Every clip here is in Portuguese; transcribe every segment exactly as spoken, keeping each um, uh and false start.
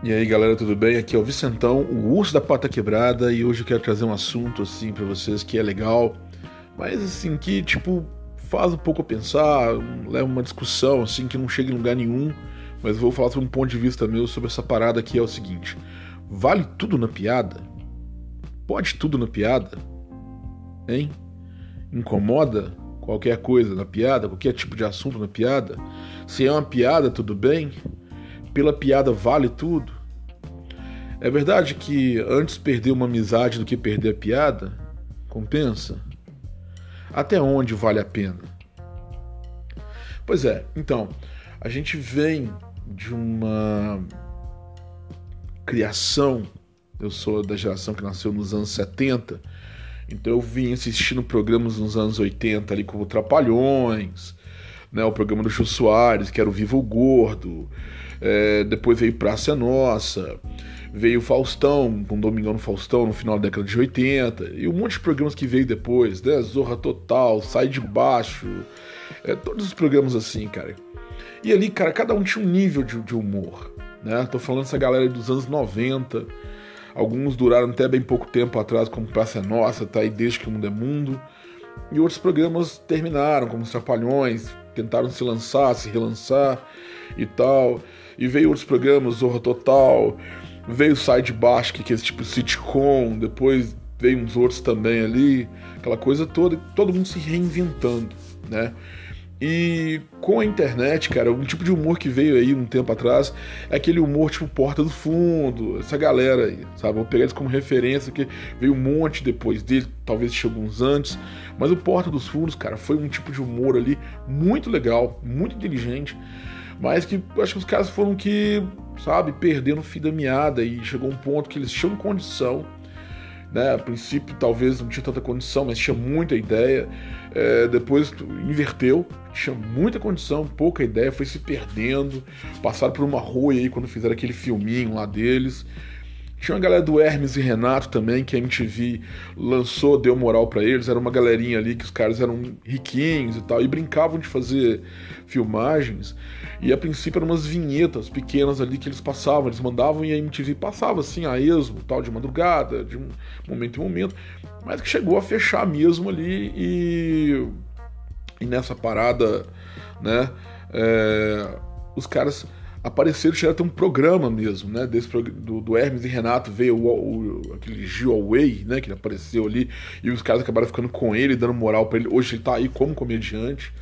E aí galera, tudo bem? Aqui é o Vicentão, o urso da pata quebrada, e hoje eu quero trazer um assunto assim pra vocês que é legal, mas assim, que tipo, faz um pouco a pensar, leva uma discussão assim que não chega em lugar nenhum, mas eu vou falar sobre um ponto de vista meu sobre essa parada que é o seguinte: vale tudo na piada? Pode tudo na piada? Hein? Incomoda qualquer coisa na piada, qualquer tipo de assunto na piada? Se é uma piada, tudo bem? Pela piada vale tudo? É verdade que antes perder uma amizade do que perder a piada? Compensa? Até onde vale a pena? Pois é, então, a gente vem de uma criação, eu sou da geração que nasceu nos anos setenta, então eu vim assistindo programas nos anos oitenta, ali como Trapalhões, né, o programa do Jô Soares, que era o Viva o Gordo, é, depois veio Praça Nossa, veio Faustão, com um Domingão no Faustão no final da década de oitenta, e um monte de programas que veio depois, né, Zorra Total, Sai de Baixo, é, todos os programas assim, cara. E ali, cara, cada um tinha um nível de, de humor, né, tô falando essa galera dos anos noventa, alguns duraram até bem pouco tempo atrás, como Praça Nossa, tá aí desde que o mundo é mundo, e outros programas terminaram, como os Trapalhões, tentaram se lançar, se relançar e tal. E veio outros programas, Zorra Total, veio Sai de Baixo, que é esse tipo de sitcom, depois veio uns outros também ali, aquela coisa toda, todo mundo se reinventando, né? E com a internet, cara, um tipo de humor que veio aí um tempo atrás é aquele humor tipo Porta do Fundo, essa galera aí, sabe? Vou pegar isso como referência, que veio um monte depois dele, talvez chegou uns antes, mas o Porta dos Fundos, cara, foi um tipo de humor ali muito legal, muito inteligente, mas que acho que os caras foram que, sabe, perdendo o fio da meada, e chegou um ponto que eles tinham condição, né? A princípio talvez não tinha tanta condição, mas tinha muita ideia, é, depois inverteu, tinha muita condição, pouca ideia, foi se perdendo, passaram por uma rua aí quando fizeram aquele filminho lá deles. Tinha uma galera do Hermes e Renato também, que a M T V lançou, deu moral pra eles, era uma galerinha ali que os caras eram riquinhos e tal, e brincavam de fazer filmagens, e a princípio eram umas vinhetas pequenas ali que eles passavam, eles mandavam e a M T V passava assim, a esmo, tal, de madrugada, de um momento em momento, mas que chegou a fechar mesmo ali, e, e nessa parada, né, é, os caras apareceram, chegaram a ter um programa mesmo, né, desse, do, do Hermes e Renato, veio o, o, aquele Gil Away, né, que apareceu ali, e os caras acabaram ficando com ele, dando moral pra ele, hoje ele tá aí como comediante.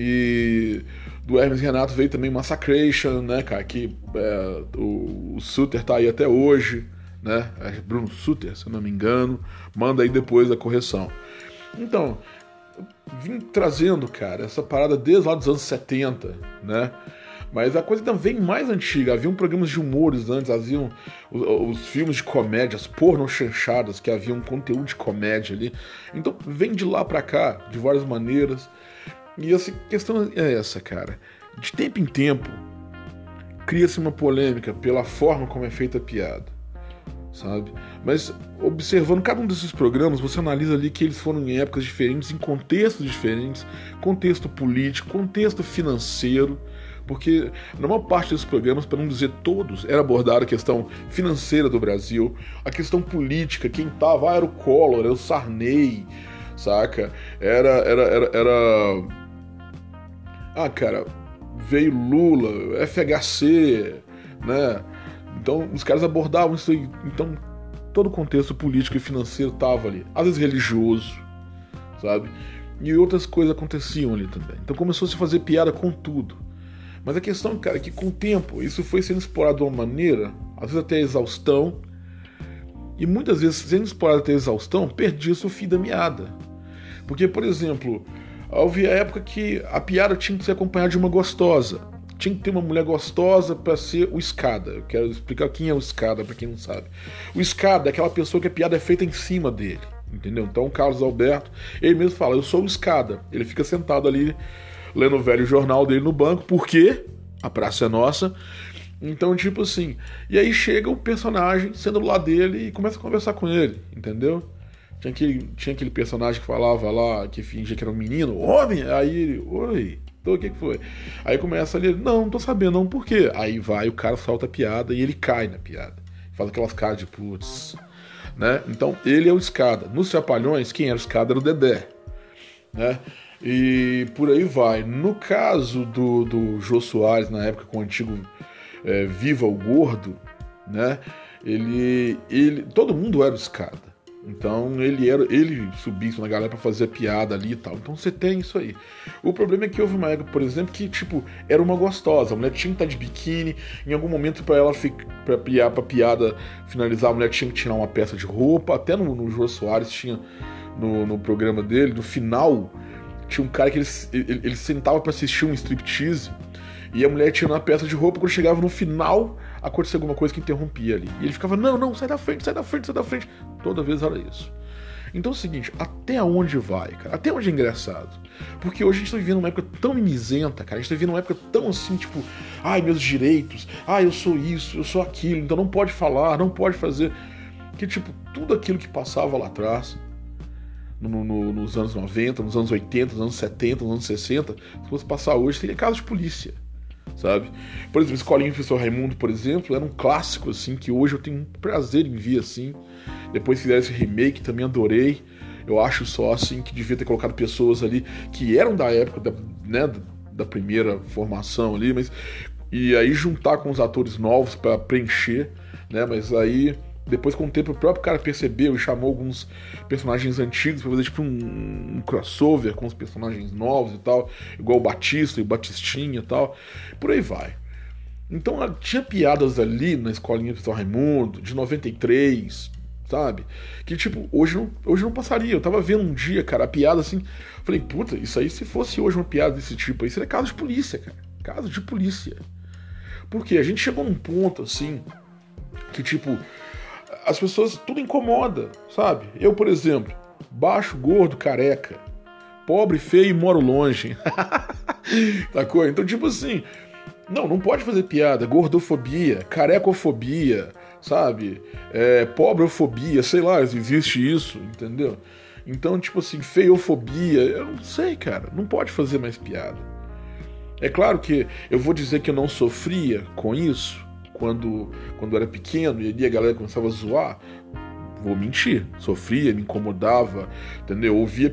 E do Hermes e Renato veio também Massacration, né, cara, que é, o, o Suter tá aí até hoje, né, é Bruno Suter, se eu não me engano, manda aí depois a correção. Então, vim trazendo, cara, essa parada desde lá dos anos setenta, né, mas a coisa ainda vem mais antiga. Havia programas de humores antes, haviam os, os filmes de comédia, as pornochanchadas, que haviam conteúdo de comédia ali. Então vem de lá pra cá, de várias maneiras. E essa questão é essa, cara. De tempo em tempo, cria-se uma polêmica pela forma como é feita a piada, sabe? Mas observando cada um desses programas, você analisa ali que eles foram em épocas diferentes, em contextos diferentes, contexto político, contexto financeiro, porque na maior parte desses programas, para não dizer todos, era abordada a questão financeira do Brasil, a questão política, quem tava, ah, era o Collor, era o Sarney, saca? Era, era, era, era... Ah, cara, veio Lula, F H C, né? Então, os caras abordavam isso aí, então todo o contexto político e financeiro tava ali, às vezes religioso, sabe? E outras coisas aconteciam ali também. Então começou a se fazer piada com tudo. Mas a questão, cara, é que com o tempo isso foi sendo explorado de uma maneira, às vezes até a exaustão, e muitas vezes sendo explorado até a exaustão, perdia-se o fio da meada. Porque, por exemplo, houve a época que a piada tinha que ser acompanhada de uma gostosa, tinha que ter uma mulher gostosa para ser o escada. Eu quero explicar quem é o escada para quem não sabe. O escada é aquela pessoa que a piada é feita em cima dele, entendeu? Então o Carlos Alberto, ele mesmo fala, eu sou o escada, ele fica sentado ali lendo o velho jornal dele no banco, porque a praça é nossa. Então, tipo assim, e aí chega o personagem sendo do lado dele e começa a conversar com ele, entendeu? Tinha aquele, tinha aquele personagem que falava lá, que fingia que era um menino, homem, aí ele, oi, Então o que que foi? Aí começa ali, não, não tô sabendo, não, por quê? Aí vai, o cara solta a piada e ele cai na piada. Faz aquelas caras de putz, né? Então ele é o Escada. Nos Trapalhões, quem era o Escada era o Dedé, né? E por aí vai. No caso do, do Jô Soares, na época com o antigo é, Viva o Gordo, né? Ele, ele, todo mundo era o Escada. Então ele, era, ele subia isso na galera pra fazer a piada ali e tal. Então você tem isso aí. O problema é que houve uma época, por exemplo, que tipo, era uma gostosa. A mulher tinha que estar de biquíni. Em algum momento pra ela ficar, pra, pra, pra piada finalizar, a mulher tinha que tirar uma peça de roupa. Até no, no Jô Soares tinha no, no programa dele, no final, tinha um cara que ele, ele, ele sentava pra assistir um striptease e a mulher tirando a peça de roupa. Quando chegava no final, acontecia alguma coisa que interrompia ali. E ele ficava, não, não, sai da frente, sai da frente, sai da frente. Toda vez era isso. Então é o seguinte, até onde vai, cara? Até onde é engraçado? Porque hoje a gente tá vivendo uma época tão mimizenta, cara. A gente tá vivendo uma época tão assim, tipo, ai, meus direitos, ai, eu sou isso, eu sou aquilo, então não pode falar, não pode fazer. Que tipo, tudo aquilo que passava lá atrás... No, no, nos anos noventa, nos anos oitenta, nos anos setenta, nos anos sessenta, se fosse passar hoje, seria caso de polícia, sabe? Por exemplo, Escolinha do Professor Raimundo, por exemplo, era um clássico, assim, que hoje eu tenho um prazer em ver, assim. Depois fizeram esse remake, também adorei. Eu acho só, assim, que devia ter colocado pessoas ali que eram da época, da, né, da primeira formação ali, mas... E aí juntar com os atores novos pra preencher, né, mas aí... Depois, com o tempo, o próprio cara percebeu e chamou alguns personagens antigos pra fazer tipo um, um crossover com os personagens novos e tal, igual o Batista e o Batistinha e tal, por aí vai. Então tinha piadas ali na Escolinha do Professor Raimundo, de noventa e três, sabe? Que tipo, hoje não, hoje não passaria. Eu tava vendo um dia, cara, a piada assim, falei, puta, isso aí se fosse hoje uma piada desse tipo aí, seria caso de polícia, cara. Caso de polícia. Porque a gente chegou num ponto assim, que tipo... As pessoas, tudo incomoda, sabe? Eu, por exemplo, baixo, gordo, careca, pobre, feio e moro longe. Sacou? Então, tipo assim, não, não pode fazer piada. Gordofobia, carecofobia, sabe? É, pobrefobia, sei lá, existe isso, entendeu? Então, tipo assim, feiofobia, eu não sei, cara, não pode fazer mais piada. É claro que eu vou dizer que eu não sofria com isso, Quando, quando eu era pequeno e ali a galera começava a zoar, vou mentir, sofria, me incomodava, entendeu? Ouvia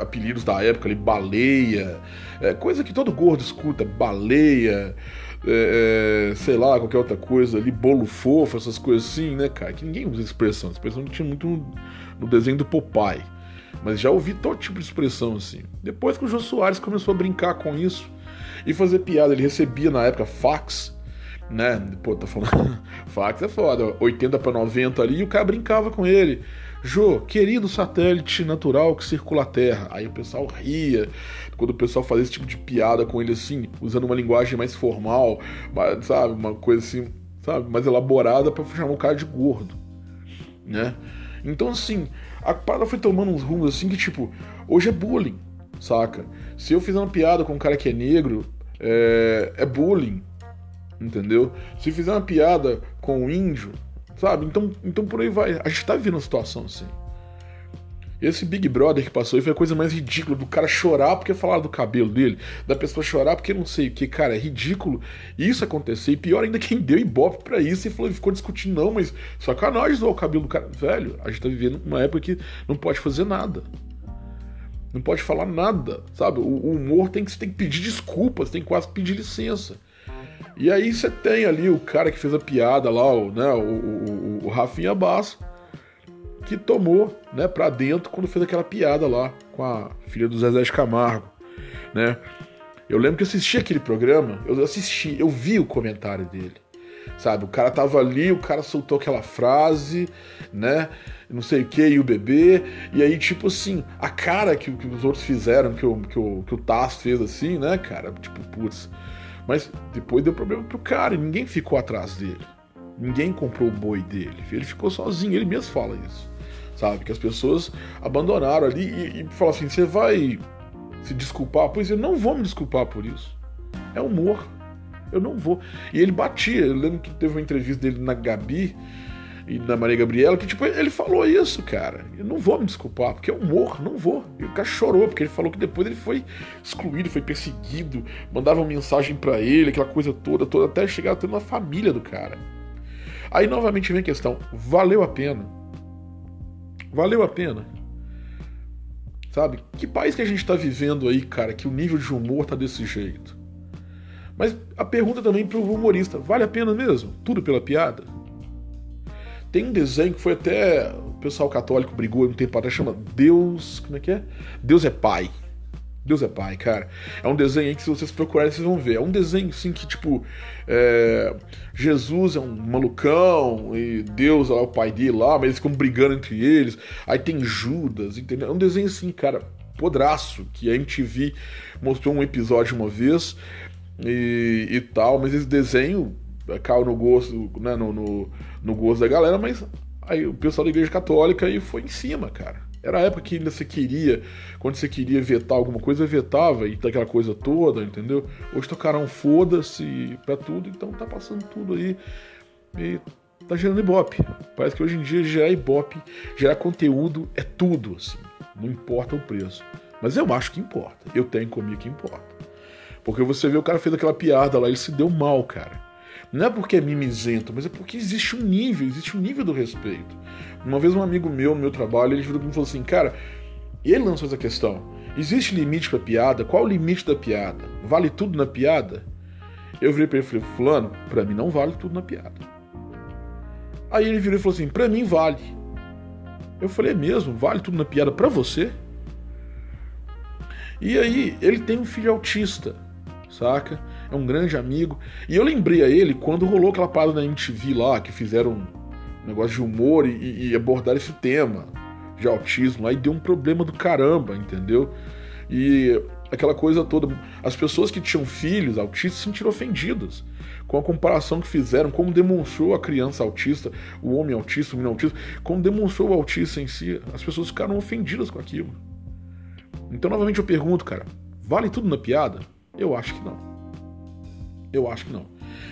apelidos da época ali, baleia, é, coisa que todo gordo escuta, baleia, é, é, sei lá, qualquer outra coisa ali, bolo fofo, essas coisas assim, né, cara? Que ninguém usa expressão, expressão que tinha muito no, no desenho do Popeye, mas já ouvi todo tipo de expressão assim. Depois que o Jô Soares começou a brincar com isso e fazer piada, ele recebia na época fax, né, pô, tá falando fax é foda, oitenta pra noventa ali, e o cara brincava com ele, Jô, querido satélite natural que circula a Terra. Aí o pessoal ria quando o pessoal fazia esse tipo de piada com ele assim, usando uma linguagem mais formal, sabe, uma coisa assim, sabe, mais elaborada pra chamar o cara de gordo, né? Então assim, a parada foi tomando uns rumos assim que tipo, hoje é bullying, saca? Se eu fizer uma piada com um cara que é negro, é, é bullying, entendeu? Se fizer uma piada com o índio, sabe? Então, então por aí vai. A gente tá vivendo uma situação assim. Esse Big Brother que passou aí foi a coisa mais ridícula, do cara chorar porque falaram do cabelo dele, da pessoa chorar porque não sei o que, cara, é ridículo isso acontecer. E pior ainda, quem deu ibope pra isso e falou, ficou discutindo, não, mas sacanagem zoar o cabelo do cara. Velho, a gente tá vivendo uma época que não pode fazer nada, não pode falar nada, sabe? O, o humor tem que, você tem que pedir desculpas, tem que quase pedir licença. E aí você tem ali o cara que fez a piada lá, o, né, o, o, o Rafinha Basso, que tomou, né, pra dentro quando fez aquela piada lá com a filha do Zezé de Camargo, né? Eu lembro que eu assisti aquele programa, eu assisti, eu vi o comentário dele, sabe? O cara tava ali, o cara soltou aquela frase, né, não sei o que, e o bebê, e aí tipo assim, a cara que, que os outros fizeram, que o, que, o, que o Tasso fez assim, né, cara, tipo, putz... Mas depois deu problema pro cara, e ninguém ficou atrás dele. Ninguém comprou o boi dele. Ele ficou sozinho, ele mesmo fala isso. Sabe? Que as pessoas abandonaram ali e, e falam assim, você vai se desculpar? Pois eu não vou me desculpar por isso. É humor. Eu não vou. E ele batia. Eu lembro que teve uma entrevista dele na Gabi, e da Maria Gabriela, que tipo, ele falou isso, cara, eu não vou me desculpar, porque é humor, não vou, e o cara chorou, porque ele falou que depois ele foi excluído, foi perseguido, mandavam mensagem pra ele, aquela coisa toda, toda até chegar até uma família do cara. Aí novamente vem a questão, valeu a pena? Valeu a pena? Sabe, que país que a gente tá vivendo aí, cara, que o nível de humor tá desse jeito? Mas a pergunta também pro humorista, vale a pena mesmo? Tudo pela piada? Tem um desenho que foi até... O pessoal católico brigou há um tempo atrás, chama Deus... Como é que é? Deus é Pai. Deus é Pai, cara. É um desenho aí que se vocês procurarem, vocês vão ver. É um desenho, assim, que, tipo... É... Jesus é um malucão e Deus é o pai dele lá, mas eles ficam brigando entre eles. Aí tem Judas, entendeu? É um desenho, assim, cara, podraço, que a M T V mostrou um episódio uma vez e, e tal, mas esse desenho... caiu no gosto, né, no, no, no gosto da galera, mas aí o pessoal da igreja católica aí foi em cima, cara. Era a época que ainda você queria, quando você queria vetar alguma coisa, vetava e daquela coisa toda, entendeu? Hoje tocaram foda-se pra tudo, então tá passando tudo aí e tá gerando ibope. Parece que hoje em dia gerar ibope, gerar conteúdo é tudo, assim, não importa o preço. Mas eu acho que importa, eu tenho comigo que importa. Porque você vê, o cara fez aquela piada lá, ele se deu mal, cara. Não é porque é mimizento, mas é porque existe um nível, existe um nível do respeito. Uma vez um amigo meu, no meu trabalho, ele virou pra mim e falou assim, cara, e ele lançou essa questão, existe limite pra piada? Qual o limite da piada? Vale tudo na piada? Eu virei pra ele e falei, fulano, pra mim não vale tudo na piada. Aí ele virou e falou assim, pra mim vale. Eu falei, é mesmo? Vale tudo na piada pra você? E aí, ele tem um filho autista, saca? É um grande amigo. E eu lembrei a ele quando rolou aquela parada na M T V lá, que fizeram um negócio de humor e, e abordaram esse tema de autismo lá, e deu um problema do caramba, entendeu? E aquela coisa toda. As pessoas que tinham filhos autistas se sentiram ofendidas com a comparação que fizeram, como demonstrou a criança autista, o homem autista, o menino autista, como demonstrou o autista em si. As pessoas ficaram ofendidas com aquilo. Então, novamente, eu pergunto, cara, vale tudo na piada? Eu acho que não. Eu acho que não.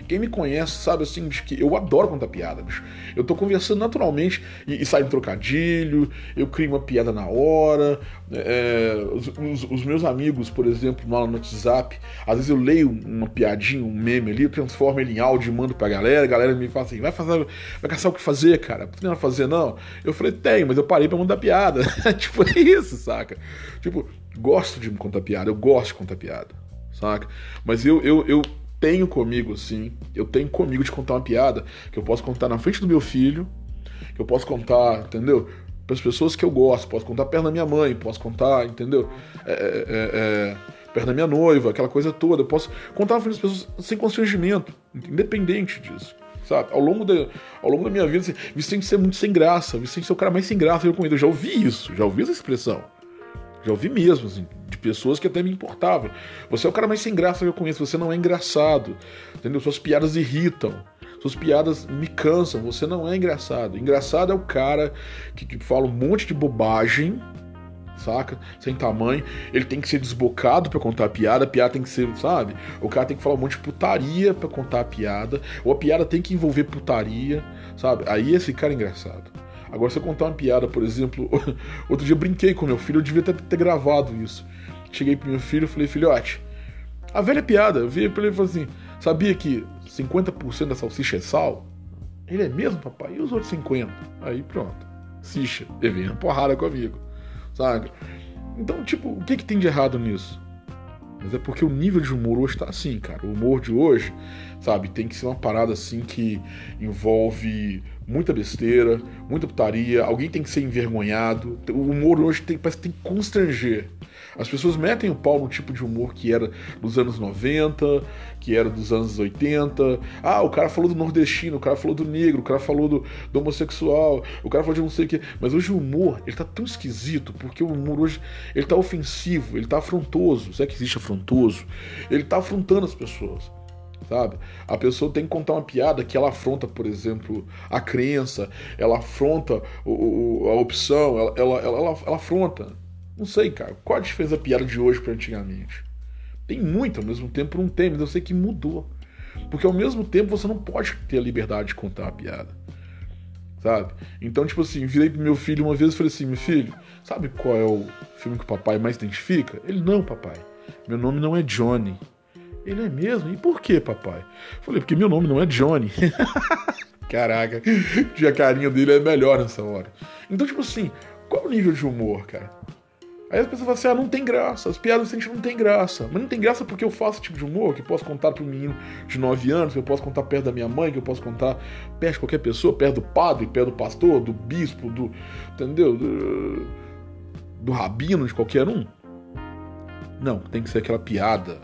Quem me conhece sabe, assim, que eu adoro contar piada, bicho. Eu tô conversando naturalmente e, e sai um trocadilho, eu crio uma piada na hora. É, os, os, os meus amigos, por exemplo, lá no WhatsApp, às vezes eu leio uma piadinha, um meme ali, eu transformo ele em áudio e mando pra galera. A galera me fala assim, vai, fazer, vai caçar o que fazer, cara? Tu não vai fazer, não? Eu falei, tem, mas eu parei pra mandar piada. Tipo, é isso, saca? Tipo, gosto de contar piada, eu gosto de contar piada, saca? Mas eu... eu, eu tenho comigo, assim, eu tenho comigo de contar uma piada que eu posso contar na frente do meu filho, que eu posso contar, entendeu? Para as pessoas que eu gosto, posso contar perto da minha mãe, posso contar, entendeu? É, é, é, perto da minha noiva, aquela coisa toda, eu posso contar na frente das pessoas sem constrangimento, independente disso, sabe? Ao longo da, ao longo da minha vida, assim, Vicente ser muito sem graça, Vicente ser o cara mais sem graça que eu conheço, eu já ouvi isso, já ouvi essa expressão. Já ouvi mesmo, assim, de pessoas que até me importavam. Você é o cara mais sem graça que eu conheço, você não é engraçado, entendeu? Suas piadas irritam, suas piadas me cansam, você não é engraçado. Engraçado é o cara que, que fala um monte de bobagem, saca? Sem tamanho, ele tem que ser desbocado pra contar a piada, a piada tem que ser, sabe? O cara tem que falar um monte de putaria pra contar a piada, ou a piada tem que envolver putaria, sabe? Aí esse cara é engraçado. Agora, se eu contar uma piada, por exemplo, outro dia eu brinquei com meu filho, eu devia até ter gravado isso. Cheguei pro meu filho e falei, filhote, a velha piada, eu vi pra ele e falei assim, sabia que cinquenta por cento da salsicha é sal? Ele é mesmo, papai? E os outros cinquenta por cento? Aí pronto, salsicha, ele vem na porrada comigo, sabe? Então, tipo, o que que tem de errado nisso? Mas é porque o nível de humor hoje tá assim, cara. O humor de hoje, sabe, tem que ser uma parada assim que envolve muita besteira, muita putaria, alguém tem que ser envergonhado. O humor hoje tem, parece que tem que constranger. As pessoas metem o pau no tipo de humor que era dos anos noventa, que era dos anos oitenta. Ah, o cara falou do nordestino, o cara falou do negro, o cara falou do, do homossexual, o cara falou de não sei o que. Mas hoje o humor, ele tá tão esquisito, porque o humor hoje, ele tá ofensivo, ele tá afrontoso. Será que existe afrontoso? Ele tá afrontando as pessoas. Sabe? A pessoa tem que contar uma piada que ela afronta, por exemplo, a crença, ela afronta o, o, a opção, ela, ela, ela, ela, ela afronta. Não sei, cara, qual a diferença da piada de hoje para antigamente? Tem muito, ao mesmo tempo não tem, mas eu sei que mudou. Porque ao mesmo tempo você não pode ter a liberdade de contar uma piada. sabe? Então, tipo assim, virei pro meu filho uma vez e falei assim, meu filho, sabe qual é o filme que o papai mais identifica? Ele, não, papai, meu nome não é Johnny. Ele, é mesmo? E por que, papai? Falei, porque meu nome não é Johnny. Caraca, a carinha dele é melhor nessa hora. Então, tipo assim, qual é o nível de humor, cara? Aí as pessoas falam assim, ah, não tem graça, as piadas do não tem graça. Mas não tem graça porque eu faço tipo de humor que eu posso contar para um menino de nove anos, que eu posso contar perto da minha mãe, que eu posso contar perto de qualquer pessoa, perto do padre, perto do pastor, do bispo, do, entendeu? Do, do rabino, de qualquer um. Não, tem que ser aquela piada,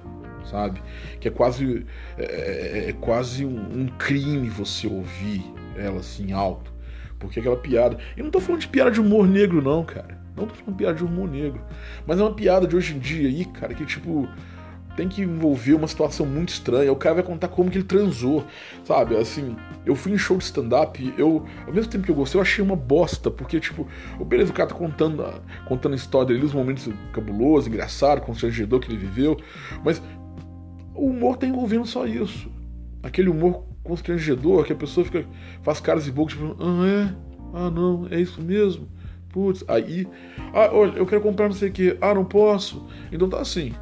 sabe? Que é quase, é, é quase um, um crime você ouvir ela assim alto. Porque aquela piada... Eu não tô falando de piada de humor negro não, cara. Não tô falando piada de humor negro, mas é uma piada de hoje em dia aí, cara, que tipo tem que envolver uma situação muito estranha. O cara vai contar como que ele transou, sabe? Assim, eu fui em show de stand-up, eu, ao mesmo tempo que eu gostei, eu achei uma bosta, porque tipo, o beleza, o cara tá contando a, contando a história dele, os momentos cabulosos, engraçados, constrangedor que ele viveu, mas o humor tá envolvendo só isso, aquele humor constrangedor que a pessoa fica, faz caras e bocas, tipo, ah é, ah não, é isso mesmo. Putz, aí... Ah, olha, eu quero comprar não sei o que. Ah, não posso. Então tá assim.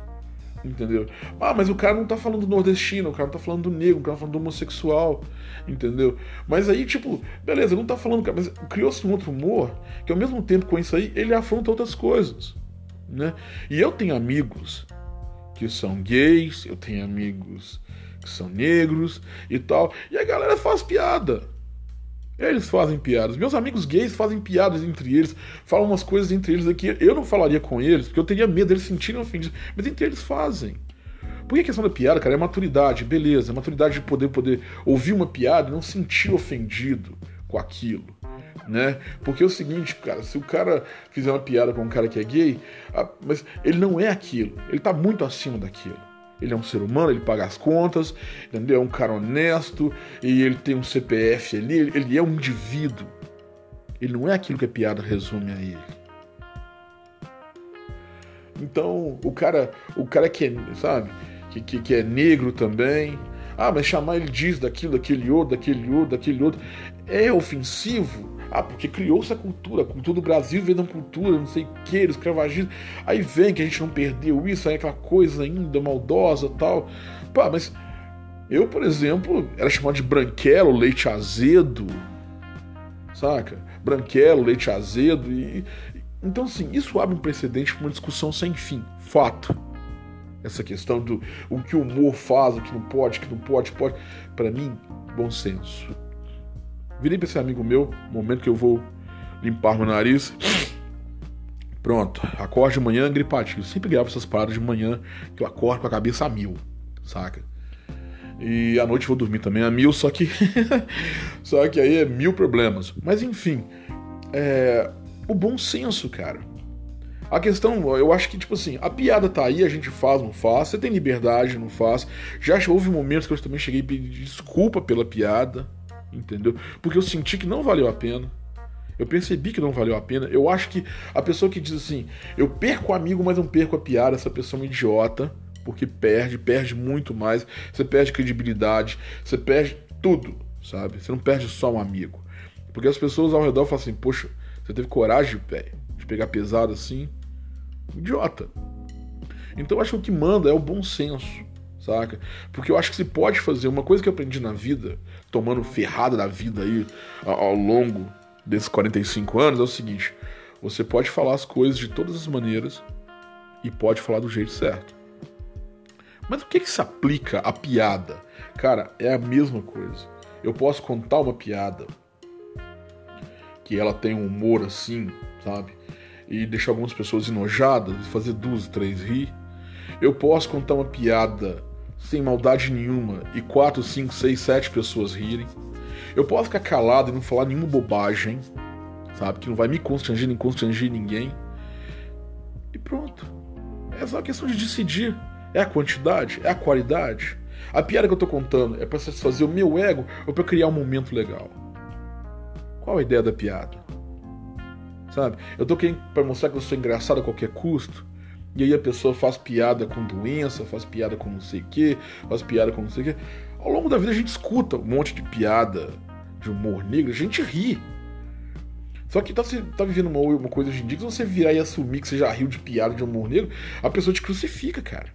Entendeu? Ah, mas o cara não tá falando do nordestino. O cara não tá falando do negro. O cara não tá falando do homossexual. Entendeu? Mas aí, tipo... Beleza, não tá falando... Mas criou-se um outro humor que, ao mesmo tempo com isso aí, ele afronta outras coisas. Né? E eu tenho amigos que são gays. Eu tenho amigos que são negros e tal. E a galera faz piada. Eles fazem piadas. Meus amigos gays fazem piadas entre eles. Falam umas coisas entre eles aqui. Eu não falaria com eles, porque eu teria medo deles sentirem ofendidos. Mas entre eles fazem. Porque a questão da piada, cara, é maturidade. Beleza, é maturidade de poder, poder ouvir uma piada e não sentir ofendido com aquilo. Né? Porque é o seguinte, cara, se o cara fizer uma piada com um cara que é gay, ah, mas ele não é aquilo. Ele tá muito acima daquilo. Ele é um ser humano, ele paga as contas, entendeu? É um cara honesto, e ele tem um C P F ali, ele, ele é um indivíduo. Ele não é aquilo que a piada resume a ele. Então, o cara, o cara que é, sabe, que, que, que é negro também, ah, mas chamar ele disso, daquilo, daquele outro, daquele outro, daquele outro, é ofensivo? Ah, porque criou-se a cultura, a cultura do Brasil veio da cultura, não sei o que, os escravagistas. Aí vem que a gente não perdeu isso, aí aquela coisa ainda maldosa e tal. Pá, mas eu, por exemplo, era chamado de branquelo, leite azedo, saca? Branquelo, leite azedo. E... Então, assim, isso abre um precedente para uma discussão sem fim, fato. Essa questão do o que o humor faz, o que não pode, o que não pode, pode. Para mim, bom senso. Virei pra esse amigo meu, momento que eu vou limpar meu nariz. Pronto, acordo de manhã gripadinho. Sempre gravo essas paradas de manhã, que eu acordo com a cabeça a mil, saca? E à noite eu vou dormir também a mil, só que... só que aí é mil problemas. Mas enfim, é... o bom senso, cara. A questão, eu acho que, tipo assim, a piada tá aí, a gente faz, não faz. Você tem liberdade, não faz. Já houve momentos que eu também cheguei a pedir desculpa pela piada. Entendeu? Porque eu senti que não valeu a pena. Eu percebi que não valeu a pena. Eu acho que a pessoa que diz assim, eu perco o amigo, mas não perco a piada, essa pessoa é um idiota, porque perde, perde muito mais. Você perde credibilidade, você perde tudo, sabe? Você não perde só um amigo. Porque as pessoas ao redor falam assim, poxa, você teve coragem, velho, de pegar pesado assim? Idiota. Então eu acho que o que manda é o bom senso. Saca? Porque eu acho que se pode fazer uma coisa que eu aprendi na vida, tomando ferrada da vida aí ao longo desses quarenta e cinco anos, é o seguinte: você pode falar as coisas de todas as maneiras e pode falar do jeito certo. Mas o que que se aplica à piada? Cara, é a mesma coisa. Eu posso contar uma piada que ela tem um humor assim, sabe? E deixar algumas pessoas enojadas, fazer duas, três rir. Eu posso contar uma piada sem maldade nenhuma e quatro, cinco, seis, sete pessoas rirem. Eu posso ficar calado e não falar nenhuma bobagem, sabe? Que não vai me constranger, nem constranger ninguém. E pronto. É só questão de decidir. É a quantidade? É a qualidade? A piada que eu tô contando é pra satisfazer o meu ego ou pra criar um momento legal? Qual a ideia da piada? Sabe? Eu tô querendo pra mostrar que eu sou engraçado a qualquer custo. E aí a pessoa faz piada com doença, faz piada com não sei o que, faz piada com não sei o que. Ao longo da vida a gente escuta um monte de piada de humor negro, a gente ri. Só que tá, você tá vivendo uma, uma coisa hoje em dia que se você virar e assumir que você já riu de piada de humor negro, a pessoa te crucifica, cara.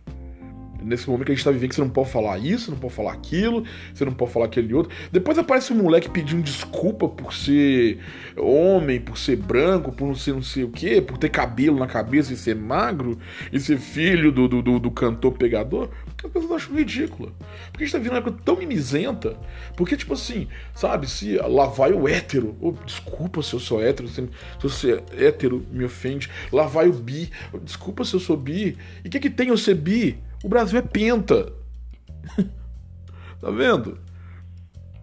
Nesse momento que a gente tá vivendo que você não pode falar isso, não pode falar aquilo, você não pode falar aquele outro. Depois aparece um moleque pedindo desculpa por ser homem, por ser branco, por não ser não sei o quê, por ter cabelo na cabeça e ser magro, e ser filho do, do, do, do cantor pegador. As pessoas acham ridícula. Porque a gente tá vivendo uma época tão mimizenta, porque, tipo assim, sabe, se lá vai o hétero, oh, desculpa se eu sou hétero, se você é hétero me ofende, lá vai o bi, oh, desculpa se eu sou bi, e o que que tem eu ser bi? O Brasil é penta. Tá vendo?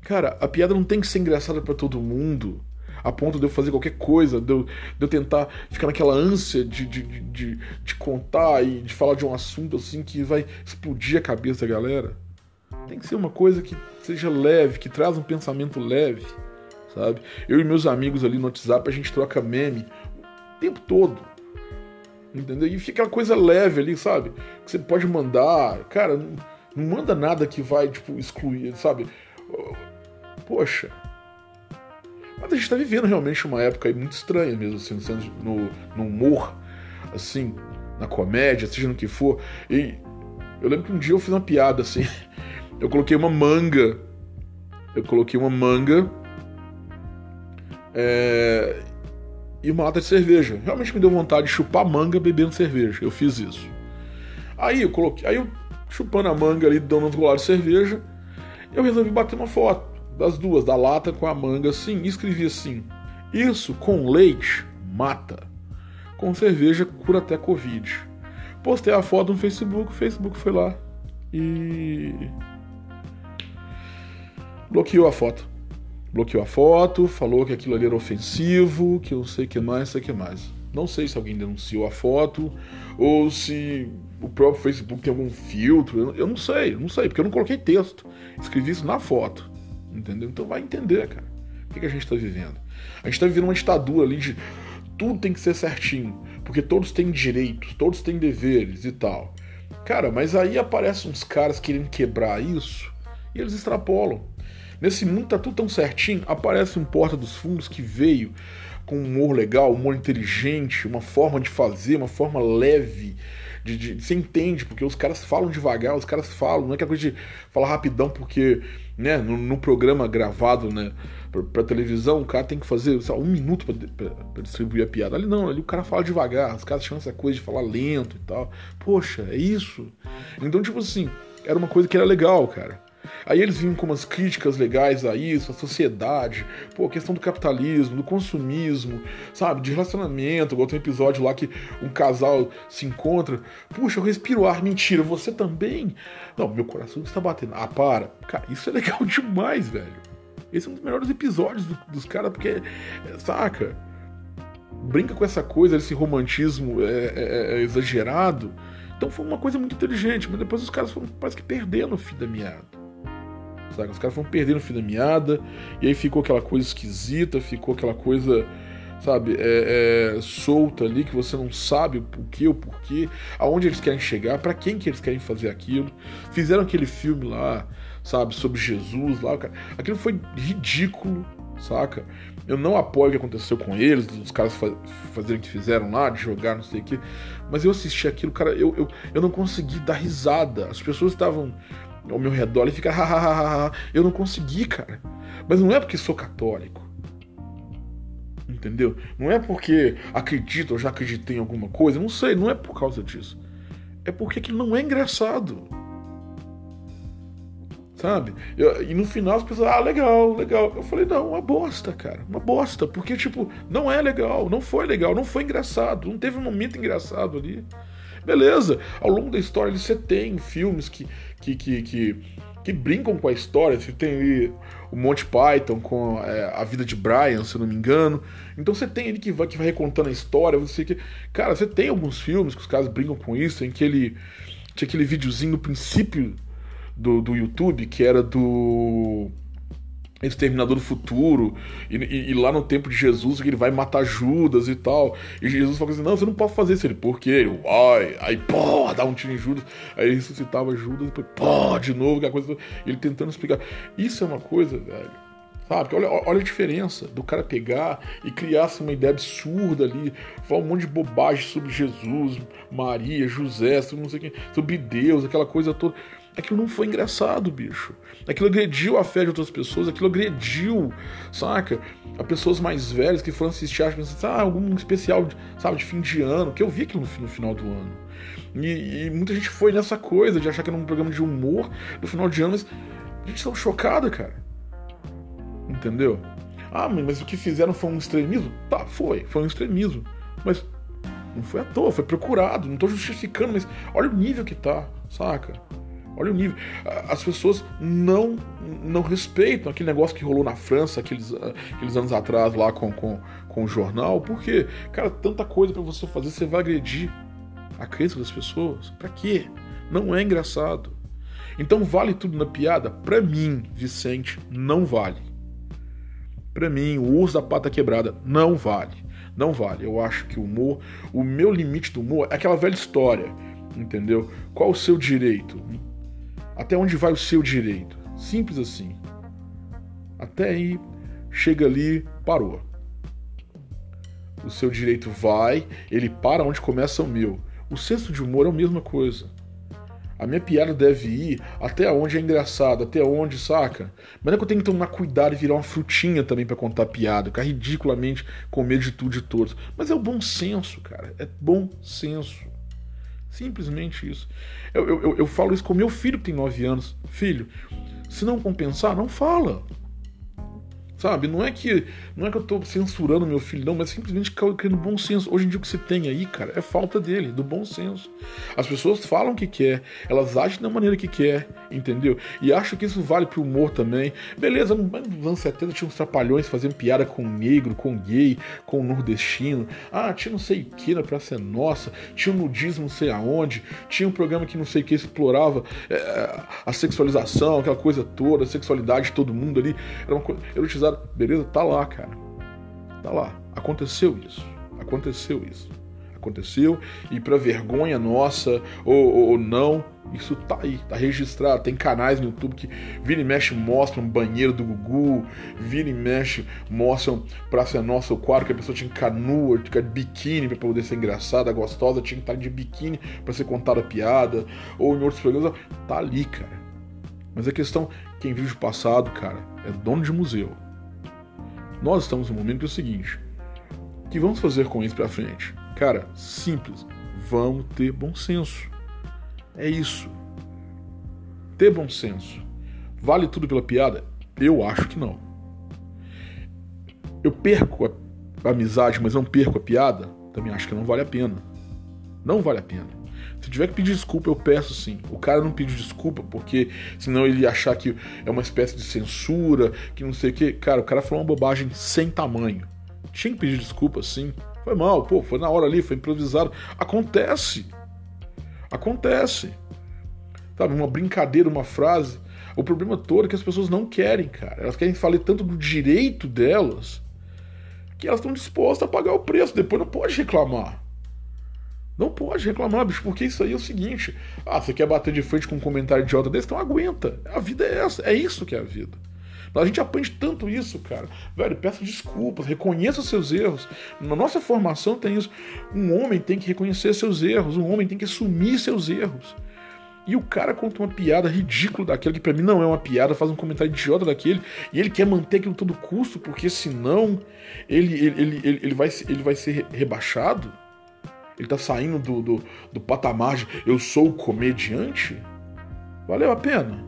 Cara, a piada não tem que ser engraçada pra todo mundo, a ponto de eu fazer qualquer coisa, de eu, de eu tentar ficar naquela ânsia de, de, de, de contar e de falar de um assunto assim que vai explodir a cabeça da galera. Tem que ser uma coisa que seja leve, que traz um pensamento leve, sabe? Eu e meus amigos ali no WhatsApp, a gente troca meme o tempo todo, entendeu? E fica aquela coisa leve ali, sabe? Que você pode mandar. Cara, não, não manda nada que vai, tipo, excluir, sabe? Poxa. Mas a gente tá vivendo realmente uma época aí muito estranha mesmo, assim, no, no humor, assim, na comédia, seja no que for. E eu lembro que um dia eu fiz uma piada, assim. Eu coloquei uma manga. Eu coloquei uma manga. É... E uma lata de cerveja. Realmente me deu vontade de chupar manga bebendo cerveja. Eu fiz isso. Aí eu coloquei. Aí eu chupando a manga ali, dando um gole de cerveja, eu resolvi bater uma foto das duas, da lata com a manga assim, e escrevi assim: isso com leite mata, com cerveja cura até Covid. Postei a foto no Facebook, o Facebook foi lá e bloqueou a foto. Bloqueou a foto, falou que aquilo ali era ofensivo, que eu não sei o que mais, sei o que mais. Não sei se alguém denunciou a foto ou se o próprio Facebook tem algum filtro. Eu não sei, não sei, porque eu não coloquei texto. Escrevi isso na foto, entendeu? Então vai entender, cara, o que, que a gente tá vivendo. A gente tá vivendo uma ditadura ali de tudo tem que ser certinho, porque todos têm direitos, todos têm deveres e tal. Cara, mas aí aparecem uns caras querendo quebrar isso e eles extrapolam. Nesse mundo tá tudo tão certinho, aparece um porta dos fundos que veio com um humor legal, um humor inteligente, uma forma de fazer, uma forma leve, de, de, você entende, porque os caras falam devagar, os caras falam, não é aquela coisa de falar rapidão, porque, né, no, no programa gravado, né, pra, pra televisão, o cara tem que fazer, sei lá, um minuto pra, pra, pra distribuir a piada. Ali não, ali o cara fala devagar, os caras chamam essa coisa de falar lento e tal. Poxa, é isso? Então, tipo assim, era uma coisa que era legal, cara. Aí eles vinham com umas críticas legais a isso, a sociedade, pô, a questão do capitalismo, do consumismo, sabe, de relacionamento. Igual tem um episódio lá que um casal se encontra, puxa, eu respiro ar, mentira, você também? Não, meu coração está batendo, ah, para. Cara, isso é legal demais, velho. Esse é um dos melhores episódios do, dos caras, porque, é, é, saca, brinca com essa coisa, esse romantismo é, é, é exagerado. Então foi uma coisa muito inteligente, mas depois os caras foram parece que perdendo o fio da meada. Saca? Os caras foram perdendo o fio da meada, e aí ficou aquela coisa esquisita, ficou aquela coisa, sabe, é, é, solta ali, que você não sabe o porquê, o porquê, aonde eles querem chegar, pra quem que eles querem fazer aquilo. Fizeram aquele filme lá, sabe, sobre Jesus lá, cara. Aquilo foi ridículo, saca? Eu não apoio o que aconteceu com eles, os caras faz, fazerem o que fizeram lá, de jogar, não sei o que, mas eu assisti aquilo, cara, eu, eu, eu não consegui dar risada. As pessoas estavam ao meu redor e fica hahaha, eu não consegui, cara. Mas não é porque sou católico, entendeu? Não é porque acredito ou já acreditei em alguma coisa, não sei, não é por causa disso. É porque aquilo não é engraçado, sabe? Eu, e no final as pessoas, ah, legal, legal. Eu falei, não, uma bosta, cara, uma bosta, porque, tipo, não é legal, não foi legal, não foi engraçado, não teve um momento engraçado ali. Beleza, ao longo da história você tem filmes que, que, que, que, que brincam com a história. Você tem o Monty Python com é, A Vida de Brian, se eu não me engano. Então você tem ele que vai, que vai recontando a história. Você que... Cara, você tem alguns filmes que os caras brincam com isso. Em que ele tinha aquele videozinho no princípio do, do YouTube, que era do Exterminador do Futuro, e, e, e lá no tempo de Jesus, que ele vai matar Judas e tal, e Jesus fala assim, não, você não pode fazer isso. Ele, por quê? Ele, uai, aí pô, dá um tiro em Judas, aí ele ressuscitava Judas, depois pô, de novo, aquela coisa, ele tentando explicar. Isso é uma coisa, velho, Sabe? Porque olha, olha a diferença do cara pegar e criar assim, uma ideia absurda ali, falar um monte de bobagem sobre Jesus, Maria, José, sobre, não sei quem, sobre Deus, aquela coisa toda. Aquilo não foi engraçado, bicho. Aquilo agrediu a fé de outras pessoas, aquilo agrediu, saca? A pessoas mais velhas que foram assistir, acham assim, ah, algum especial, sabe, de fim de ano, que eu vi aquilo no final do ano. E, e muita gente foi nessa coisa de achar que era um programa de humor no final de ano, mas a gente tava chocado, cara. Entendeu? Ah, mas o que fizeram foi um extremismo? Tá, foi, foi um extremismo. Mas não foi à toa, foi procurado, não tô justificando, mas olha o nível que tá, saca? Olha o nível. As pessoas não, não respeitam aquele negócio que rolou na França aqueles, aqueles anos atrás lá com, com, com o jornal. Por quê? Cara, tanta coisa pra você fazer, você vai agredir a crença das pessoas? Pra quê? Não é engraçado. Então vale tudo na piada? Pra mim, Vicente, não vale. Pra mim, o urso da pata quebrada não vale. Não vale. Eu acho que o humor, o meu limite do humor é aquela velha história. Entendeu? Qual o seu direito? Até onde vai o seu direito? Simples assim. Até aí, chega ali, parou. O seu direito vai, ele para onde começa o meu. O senso de humor é a mesma coisa. A minha piada deve ir até onde é engraçado, até onde, saca? Mas não é que eu tenho que tomar cuidado e virar uma frutinha também pra contar piada, ficar ridiculamente com medo de tudo e de todos. Mas é o bom senso, cara. É bom senso. Simplesmente isso. Eu, eu, eu falo isso com meu filho que tem nove anos. Filho, se não compensar, não fala. Sabe? Não é que, não é que eu tô censurando meu filho, não, mas simplesmente criando bom senso. Hoje em dia o que você tem aí, cara, é falta dele, do bom senso. As pessoas falam o que quer, elas agem da maneira que quer, entendeu? E acho que isso vale pro humor também. Beleza, nos anos setenta tinha uns trapalhões fazendo piada com negro, com gay, com nordestino. Ah, tinha não sei o que na Praça Nossa, tinha um nudismo não sei aonde, tinha um programa que não sei o que explorava é, a sexualização, aquela coisa toda, a sexualidade de todo mundo ali. Era uma coisa erotizada. Beleza, tá lá, cara. Tá lá. Aconteceu isso. Aconteceu isso. Aconteceu. E pra vergonha nossa, ou, ou, ou não, isso tá aí. Tá registrado. Tem canais no YouTube que vira e mexe mostram banheiro do Gugu. Vira e mexe mostram Praça Nossa, o quadro que a pessoa tinha canoa, tinha biquíni pra poder ser engraçada, gostosa. Tinha que estar de biquíni pra ser contada piada. Ou em outros programas. Tá ali, cara. Mas a questão, quem vive o passado, cara, é dono de museu. Nós estamos no momento que é o seguinte, o que vamos fazer com isso pra frente? Cara, simples, vamos ter bom senso. É isso. Ter bom senso. Vale tudo pela piada? Eu acho que não. Eu perco a amizade, mas não perco a piada? Também acho que não vale a pena. Não vale a pena. Se tiver que pedir desculpa, eu peço sim. O cara não pediu desculpa porque senão ele ia achar que é uma espécie de censura, que não sei o que. Cara, o cara falou uma bobagem sem tamanho. Tinha que pedir desculpa sim. Foi mal, pô, foi na hora ali, foi improvisado. Acontece. Acontece. Sabe, uma brincadeira, uma frase. O problema todo é que as pessoas não querem, cara. Elas querem falar tanto do direito delas que elas estão dispostas a pagar o preço. Depois não pode reclamar. Não pode reclamar, bicho, porque isso aí é o seguinte. Ah, você quer bater de frente com um comentário idiota desse? Então aguenta. A vida é essa. É isso que é a vida. A gente aprende tanto isso, cara. Velho, peça desculpas, reconheça seus erros. Na nossa formação tem isso. Um homem tem que reconhecer seus erros. Um homem tem que assumir seus erros. E o cara conta uma piada ridícula daquela, que pra mim não é uma piada, faz um comentário idiota daquele, e ele quer manter aquilo a todo custo, porque senão ele, ele, ele, ele, ele, vai, ele vai ser rebaixado. Ele tá saindo do, do, do patamar de eu sou o comediante? Valeu a pena?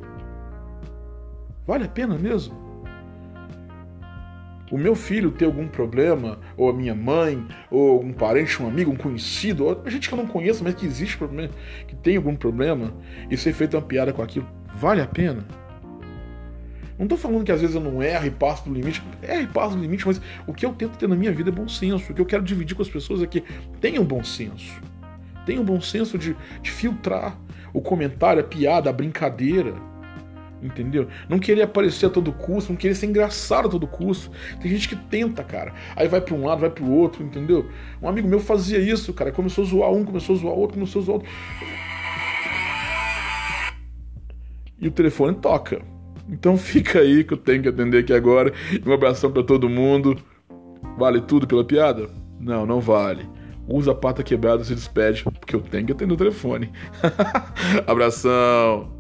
Vale a pena mesmo? O meu filho ter algum problema, ou a minha mãe, ou algum parente, um amigo, um conhecido, ou gente que eu não conheço, mas que existe problema, que tem algum problema, e ser feito uma piada com aquilo, vale a pena? Não tô falando que às vezes eu não erro e passo do limite. Erro e passo do limite, mas o que eu tento ter na minha vida é bom senso. O que eu quero dividir com as pessoas é que tenham bom senso. Tenham bom senso de, de filtrar o comentário, a piada, a brincadeira. Entendeu? Não querer aparecer a todo custo, não querer ser engraçado a todo custo. Tem gente que tenta, cara. Aí vai pra um lado, vai pro outro, entendeu? Um amigo meu fazia isso, cara. Começou a zoar um, começou a zoar outro, começou a zoar outro. E o telefone toca. Então fica aí que eu tenho que atender aqui agora. Um abração pra todo mundo. Vale tudo pela piada? Não, não vale. Usa a pata quebrada e se despede, porque eu tenho que atender o telefone. Abração!